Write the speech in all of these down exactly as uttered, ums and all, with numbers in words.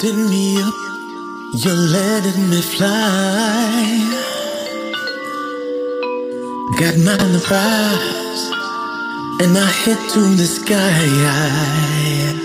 lifted me up, you letting me fly. Got my prize, and I hit to the sky.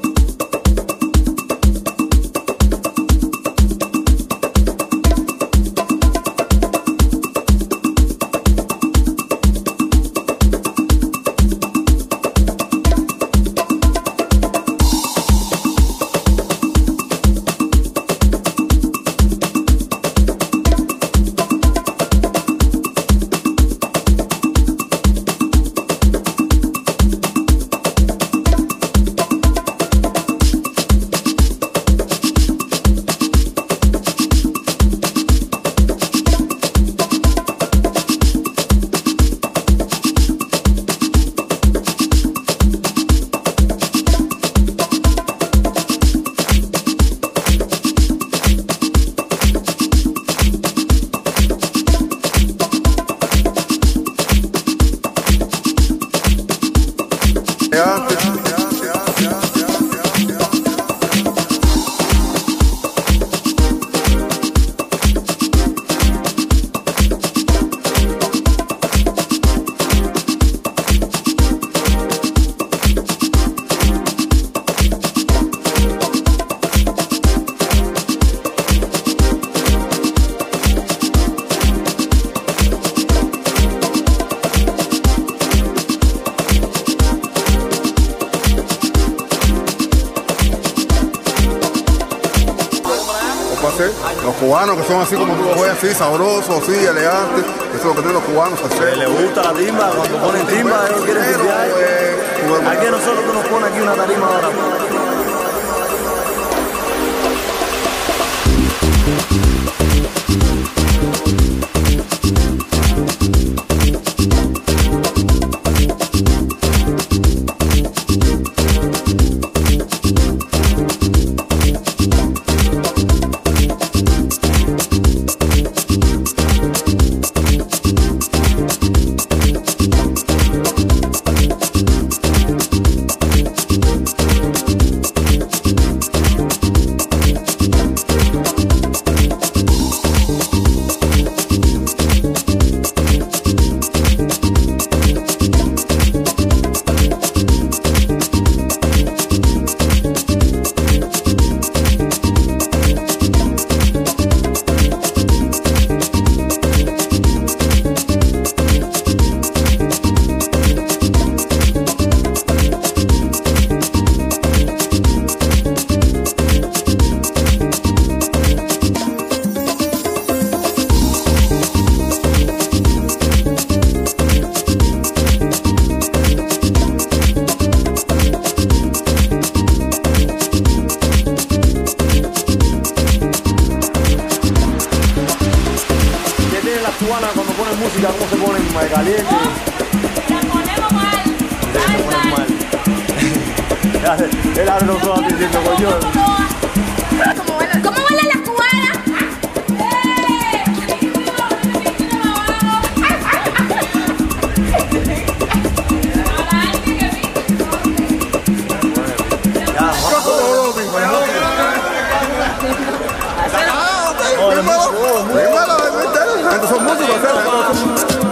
Los cubanos que son así como tú los ves, así sabrosos, así elegantes, eso es lo que tienen los cubanos. Que les gusta la timba, cuando ponen timba ellos quieren limpiar. Aquí a nosotros que nos pone aquí una tarima ahora. Muy malo, muy malo, muy malo. Entonces son músicos, ¿eh?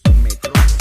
Metrópolis.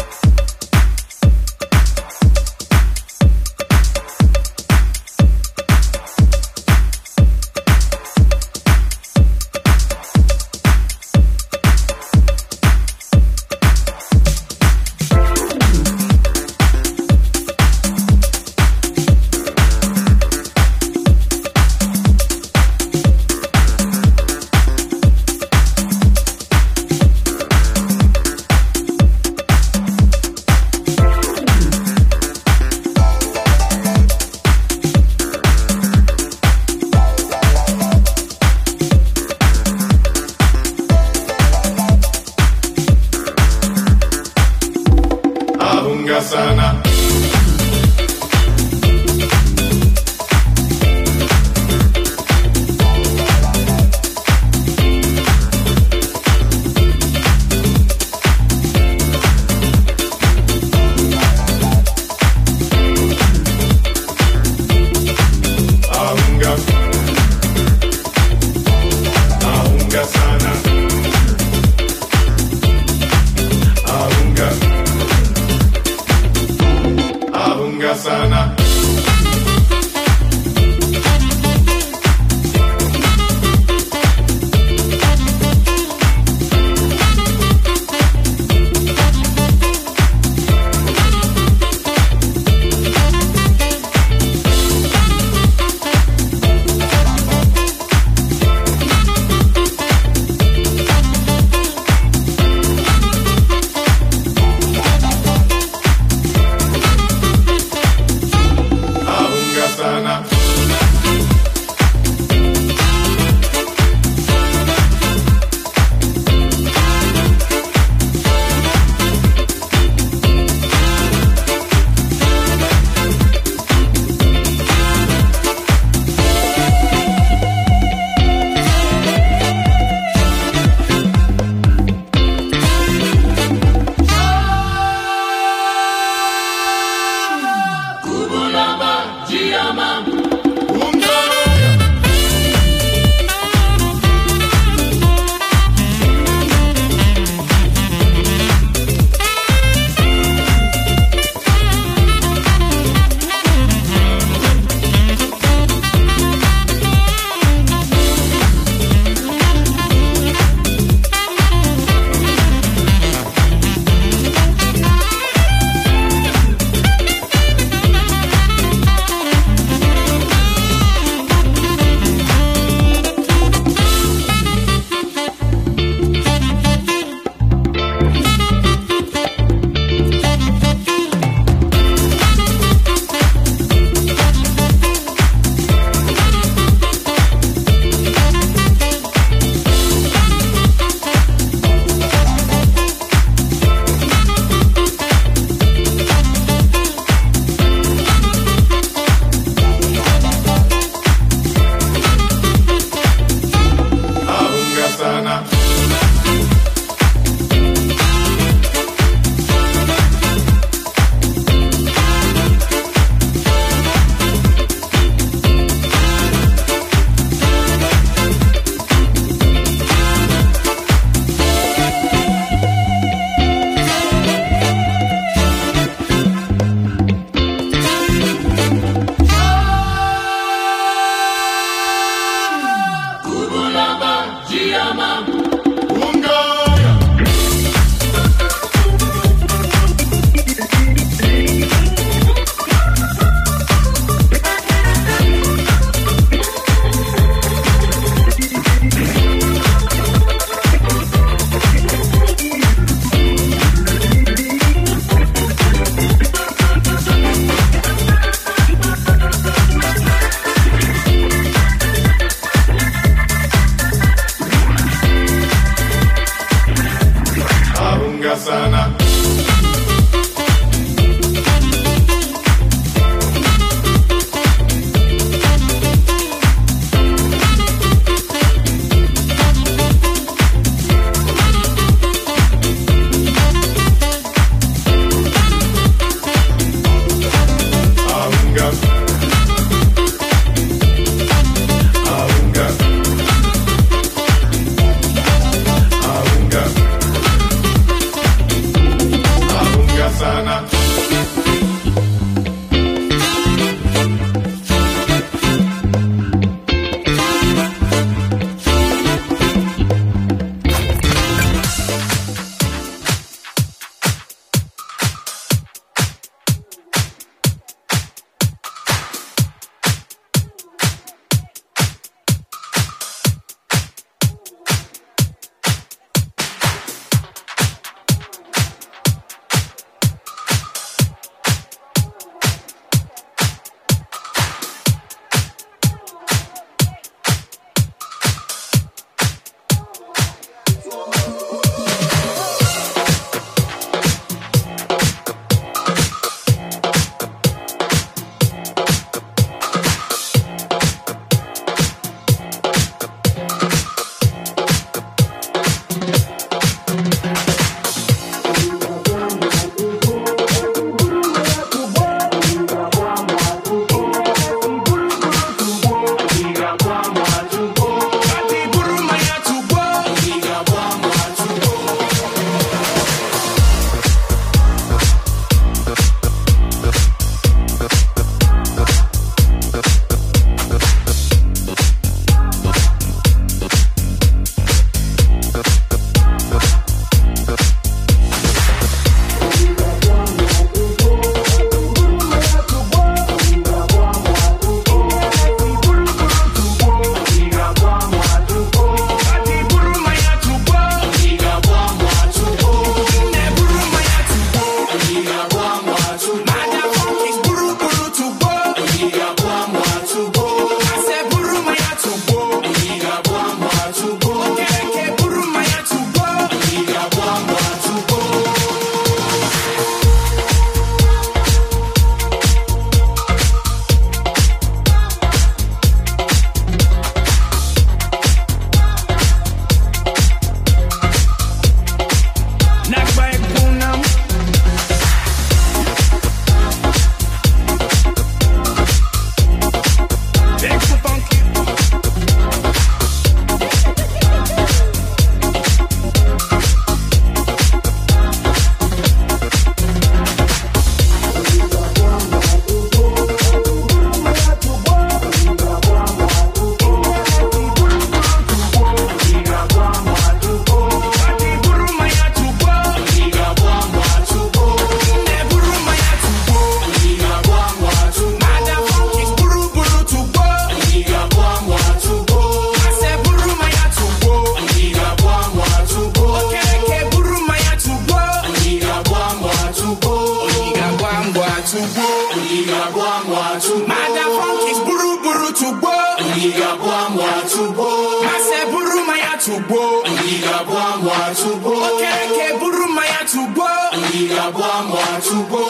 to Madam Funk is buru buru to go. Niga bwamwa to go. Mase buru maya to go. Niga bwamwa to go. Okereke buru maya to go. Niga bwamwa to go.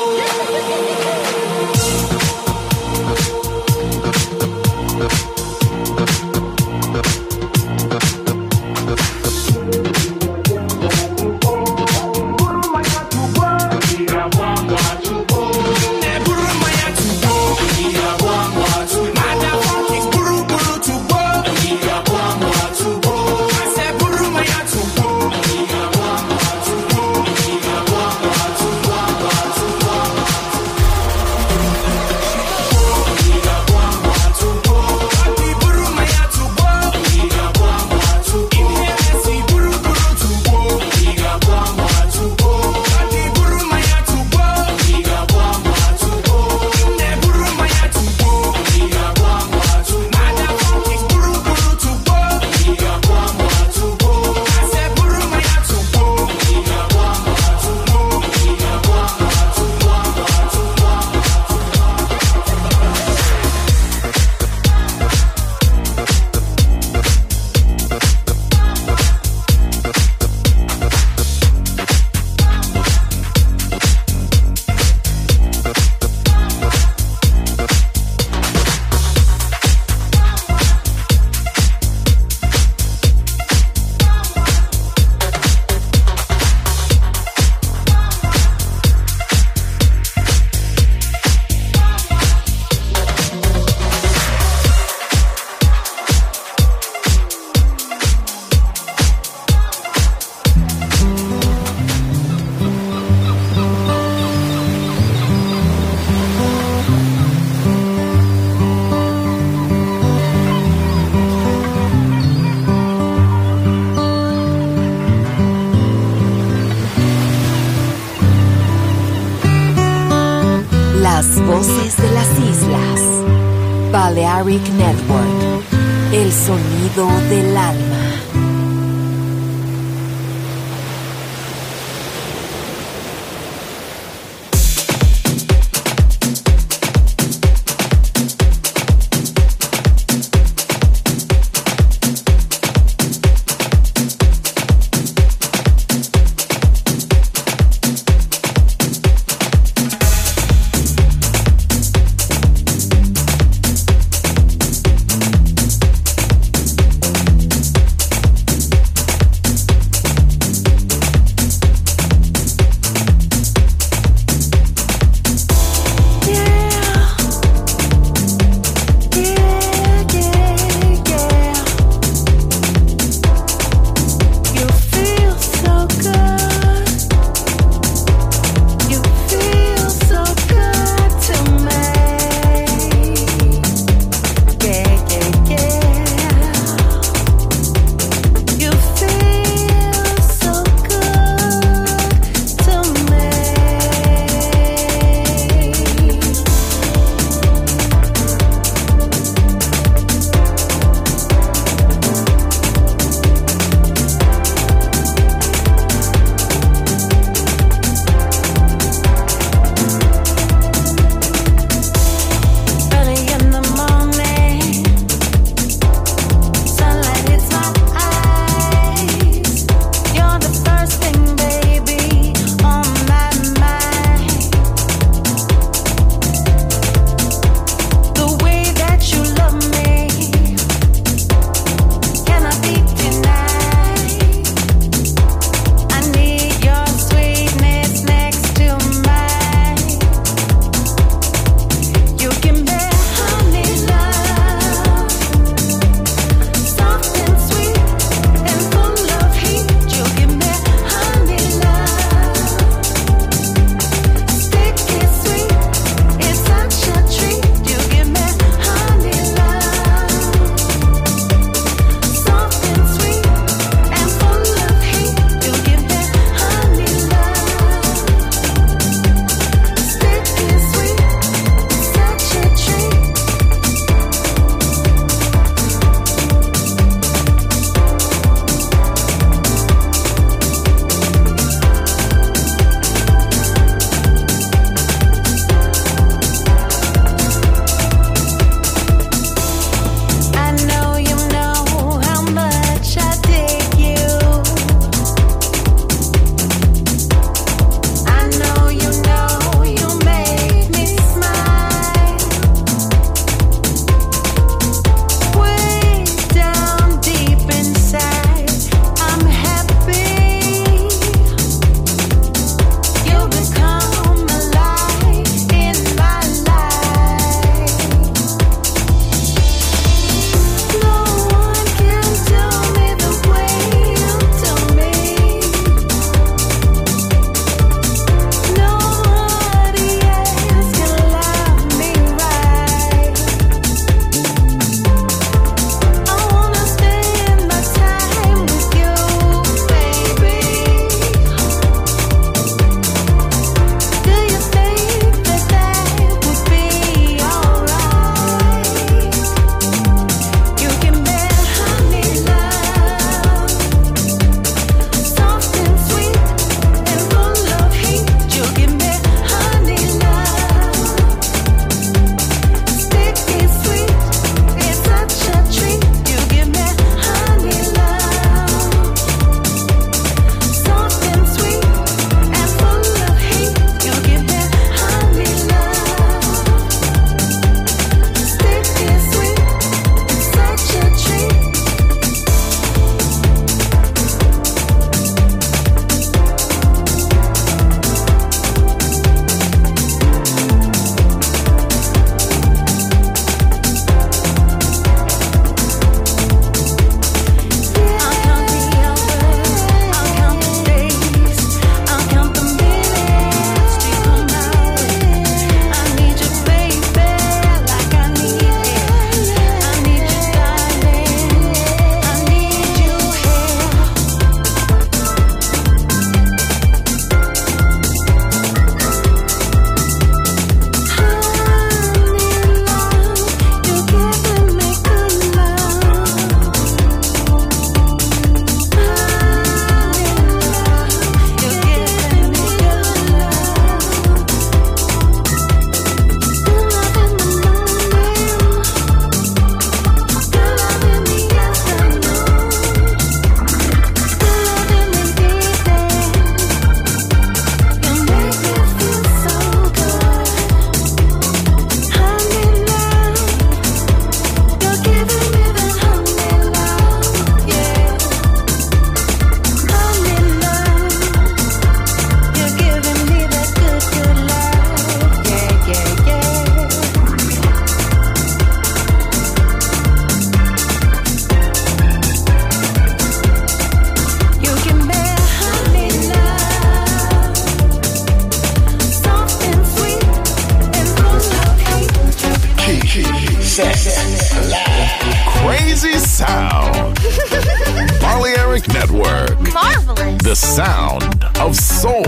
Voces de las islas, Balearic Network, el sonido del alma. Sex, live, crazy sound. Balearic Network. Marvelous. The sound of soul.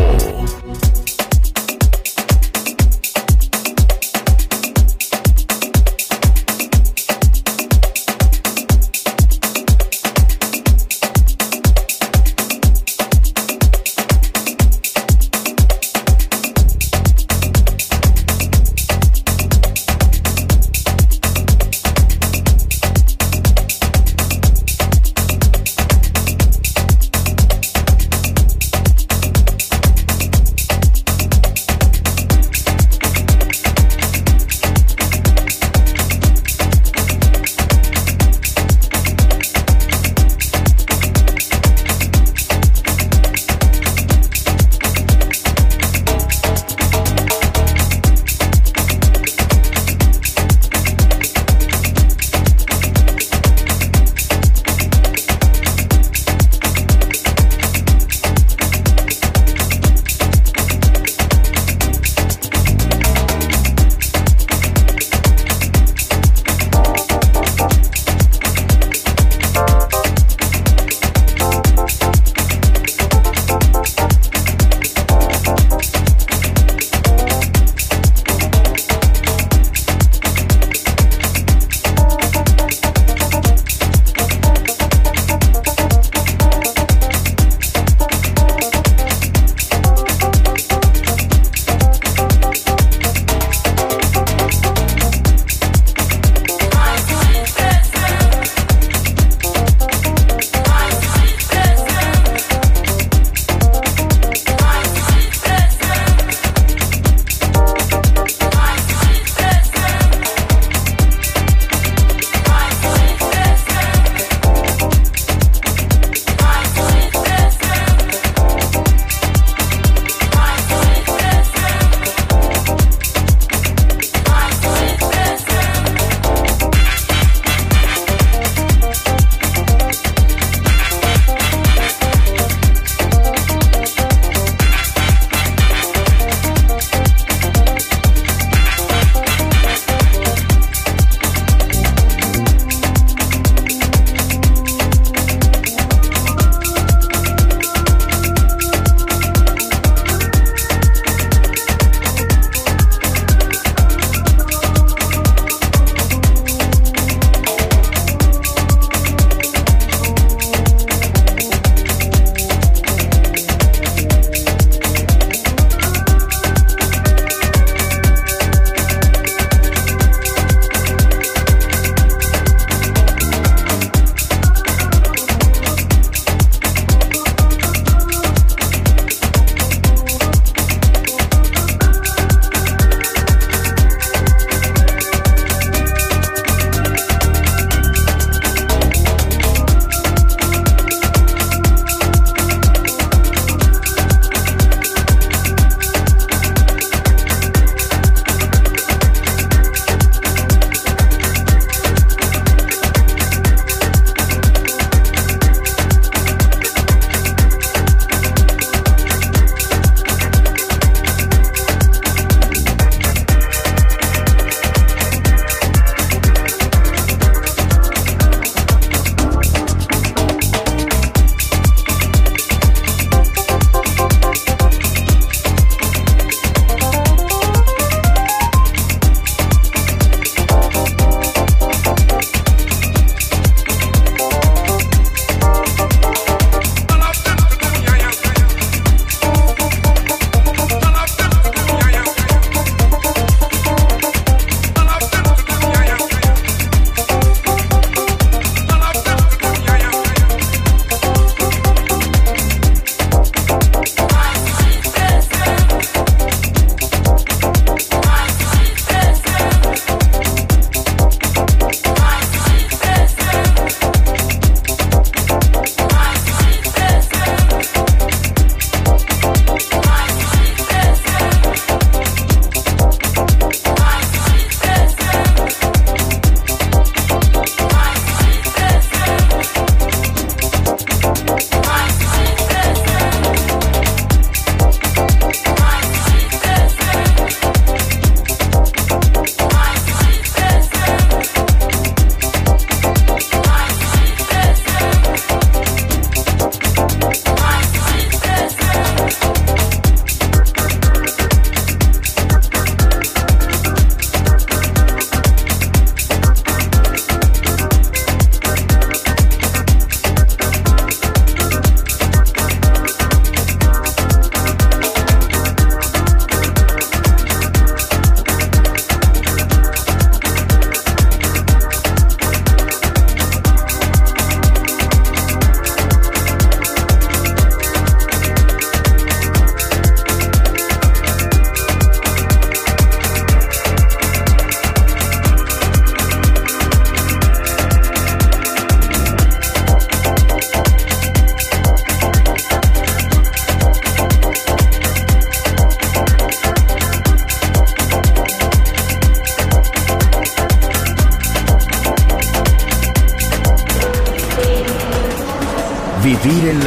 Vivir en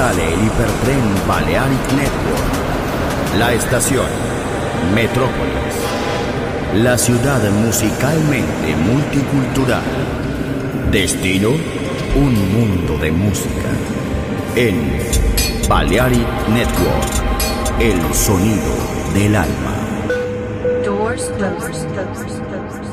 Sale el hipertren Balearic Network. La estación Metrópolis. La ciudad musicalmente multicultural. Destino, un mundo de música. En Balearic Network, el sonido del alma. Doors, doors, doors, doors.